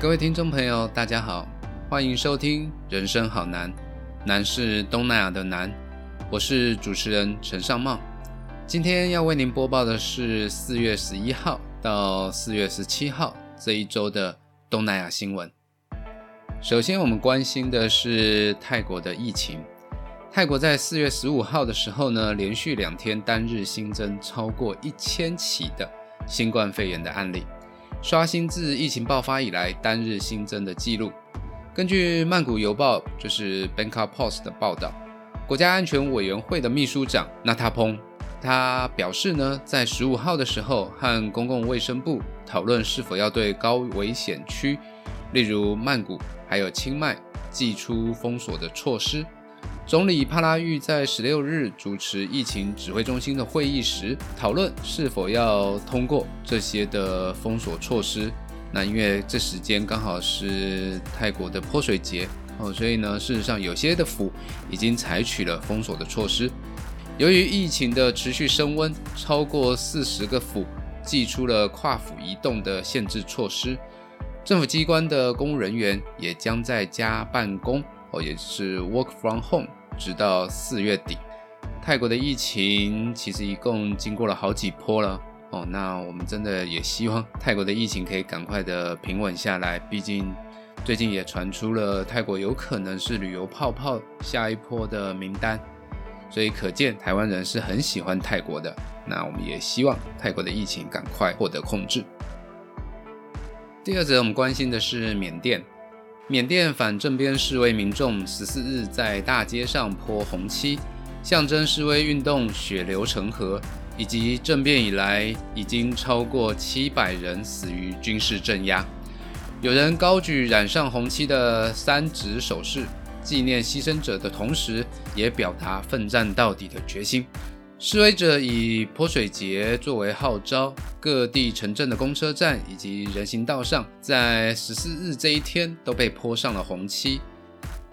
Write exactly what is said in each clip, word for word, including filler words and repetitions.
各位听众朋友大家好，欢迎收听人生好难，难是东南亚的难，我是主持人陈尚茂。今天要为您播报的是四月十一号到四月十七号这一周的东南亚新闻。首先我们关心的是泰国的疫情。泰国在四月十五号的时候呢，连续两天单日新增超过一千起的新冠肺炎的案例，刷新自疫情爆发以来单日新增的记录。根据曼谷邮报就是 Bangkok Post 的报道，国家安全委员会的秘书长纳塔蓬他表示呢，在十五号的时候和公共卫生部讨论是否要对高危险区例如曼谷还有清迈祭出封锁的措施。总理帕拉育在十六日主持疫情指挥中心的会议时，讨论是否要通过这些的封锁措施。那因为这时间刚好是泰国的泼水节、哦、所以呢，事实上有些的府已经采取了封锁的措施。由于疫情的持续升温，超过四十个府祭出了跨府移动的限制措施，政府机关的公务人员也将在家办公，哦、也是 work from home 直到四月底。泰国的疫情其实一共经过了好几波了、哦、那我们真的也希望泰国的疫情可以赶快的平稳下来，毕竟最近也传出了泰国有可能是旅游泡泡下一波的名单，所以可见台湾人是很喜欢泰国的，那我们也希望泰国的疫情赶快获得控制。第二则我们关心的是缅甸。缅甸反政变示威民众十四日在大街上泼红漆，象征示威运动血流成河，以及政变以来已经超过七百人死于军事镇压。有人高举染上红漆的三指手势，纪念牺牲者的同时，也表达奋战到底的决心。示威者以泼水节作为号召，各地城镇的公车站以及人行道上在十四日这一天都被泼上了红漆。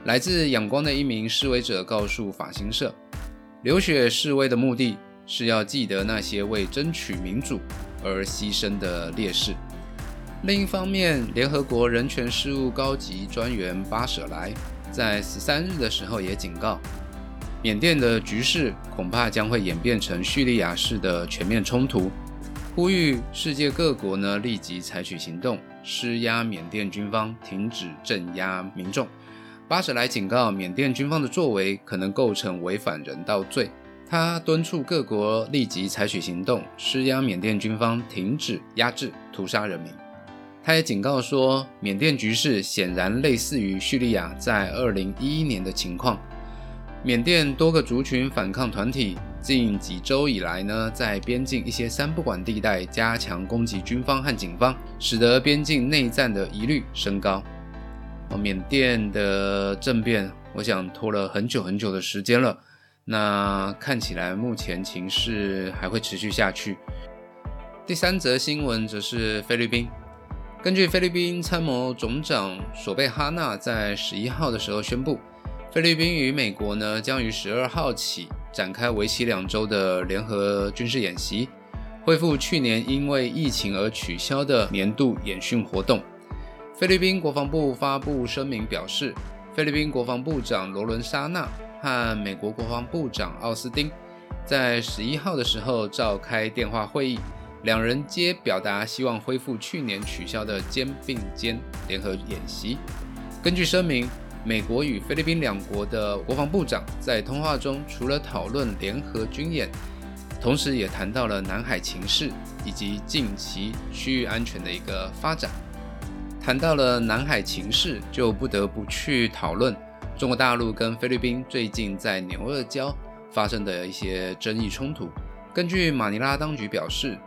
来自仰光的一名示威者告诉法新社，流血示威的目的是要记得那些为争取民主而牺牲的烈士。另一方面，联合国人权事务高级专员巴舍莱在十三日的时候也警告，缅甸的局势恐怕将会演变成叙利亚式的全面冲突，呼吁世界各国呢立即采取行动，施压缅甸军方停止镇压民众。巴舍莱警告，缅甸军方的作为可能构成违反人道罪，他敦促各国立即采取行动，施压缅甸军方停止压制屠杀人民。他也警告说，缅甸局势显然类似于叙利亚在二零一一年的情况。缅甸多个族群反抗团体近几周以来呢，在边境一些三不管地带加强攻击军方和警方，使得边境内战的疑虑升高。哦、缅甸的政变我想拖了很久很久的时间了，那看起来目前情势还会持续下去。第三则新闻则是菲律宾。根据菲律宾参谋总长索贝哈纳在十一号的时候宣布，菲律宾与美国呢将于十二号起展开为期两周的联合军事演习，恢复去年因为疫情而取消的年度演训活动。菲律宾国防部发布声明表示，菲律宾国防部长罗伦沙纳和美国国防部长奥斯汀在十一号的时候召开电话会议，两人皆表达希望恢复去年取消的肩并肩联合演习。根据声明，美国与菲律宾两国的国防部长在通话中除了讨论联合军演，同时也谈到了南海情势以及近期区域安全的一个发展。谈到了南海情势，就不得不去讨论中国大陆跟菲律宾最近在牛轭礁发生的一些争议冲突。根据马尼拉当局表示，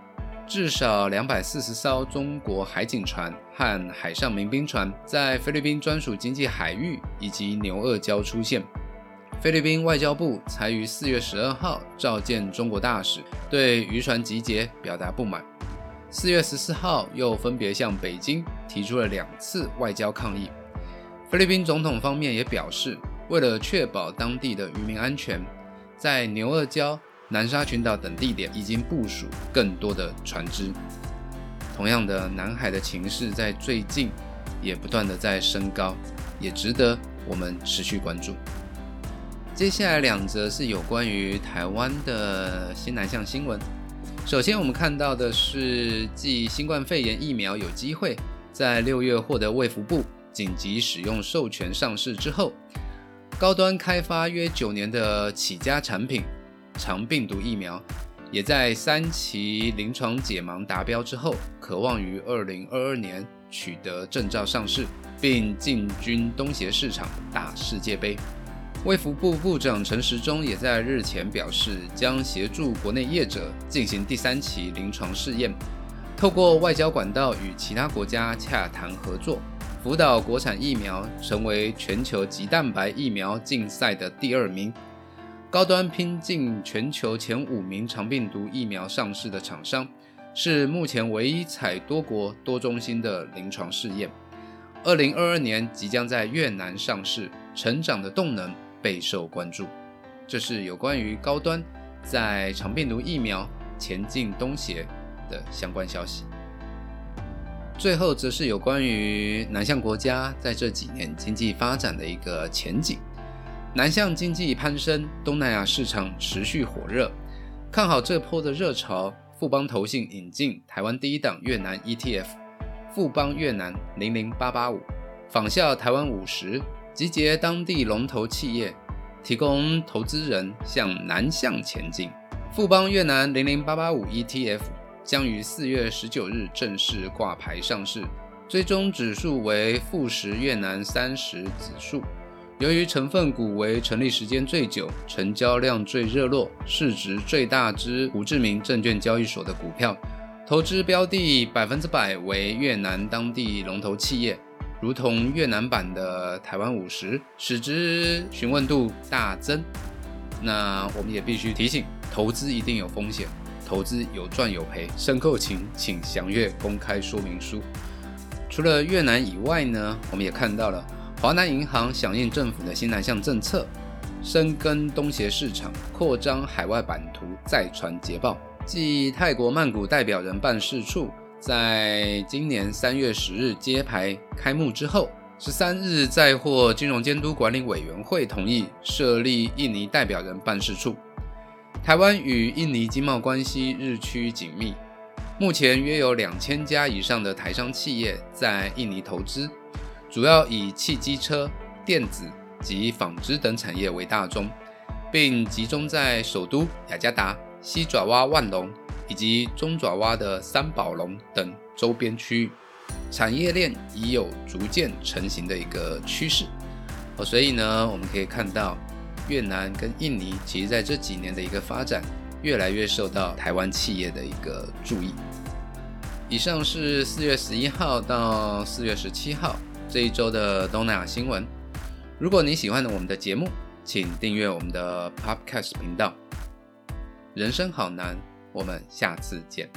至少两百四十艘中国海警船和海上民兵船在菲律宾专属经济海域以及牛轭礁出现。菲律宾外交部才于四月十二号召见中国大使，对渔船集结表达不满。四月十四号又分别向北京提出了两次外交抗议。菲律宾总统方面也表示，为了确保当地的渔民安全，在牛轭礁、南沙群岛等地点已经部署更多的船只。同样的，南海的情势在最近也不断的在升高，也值得我们持续关注。接下来两则是有关于台湾的新南向新闻。首先我们看到的是，继新冠肺炎疫苗有机会在六月获得卫福部紧急使用授权上市之后，高端开发约九年的起家产品肠病毒疫苗也在三期临床解盲达标之后，可望于二零二二年取得证照上市，并进军东协市场打世界杯。卫福部部长陈时中也在日前表示，将协助国内业者进行第三期临床试验，透过外交管道与其他国家洽谈合作，辅导国产疫苗成为全球棘蛋白疫苗竞赛的第二名，高端拼进全球前五名肠病毒疫苗上市的厂商，是目前唯一采多国多中心的临床试验，二零二二年即将在越南上市，成长的动能备受关注。这是有关于高端在肠病毒疫苗前进东协的相关消息。最后则是有关于南向国家在这几年经济发展的一个前景。南向经济攀升，东南亚市场持续火热，看好这波的热潮。富邦投信引进台湾第一档越南 E T F 富邦越南零零八八五，仿效台湾五十，集结当地龙头企业，提供投资人向南向前进。富邦越南零零八八五 E T F 将于四月十九日正式挂牌上市，追踪指数为富时越南三十指数。由于成分股为成立时间最久、成交量最热络、市值最大之胡志明证券交易所的股票，投资标的 百分之百 为越南当地龙头企业，如同越南版的台湾五十，使之询问度大增。那我们也必须提醒，投资一定有风险，投资有赚有赔，申购前请详阅公开说明书。除了越南以外呢，我们也看到了华南银行响应政府的新南向政策，深耕东协市场，扩张海外版图再传捷报。继泰国曼谷代表人办事处在今年三月十日揭牌开幕之后，十三日再获金融监督管理委员会同意设立印尼代表人办事处。台湾与印尼经贸关系日趋紧密，目前约有两千家以上的台商企业在印尼投资，主要以汽机车、电子及纺织等产业为大宗，并集中在首都雅加达、西爪哇万隆以及中爪哇的三宝龙等周边区域，产业链已有逐渐成型的一个趋势。哦、所以呢，我们可以看到越南跟印尼其实在这几年的一个发展，越来越受到台湾企业的一个注意。以上是四月十一号到四月十七号这一周的东南亚新闻。如果你喜欢我们的节目，请订阅我们的 Podcast 频道。人生好难，我们下次见。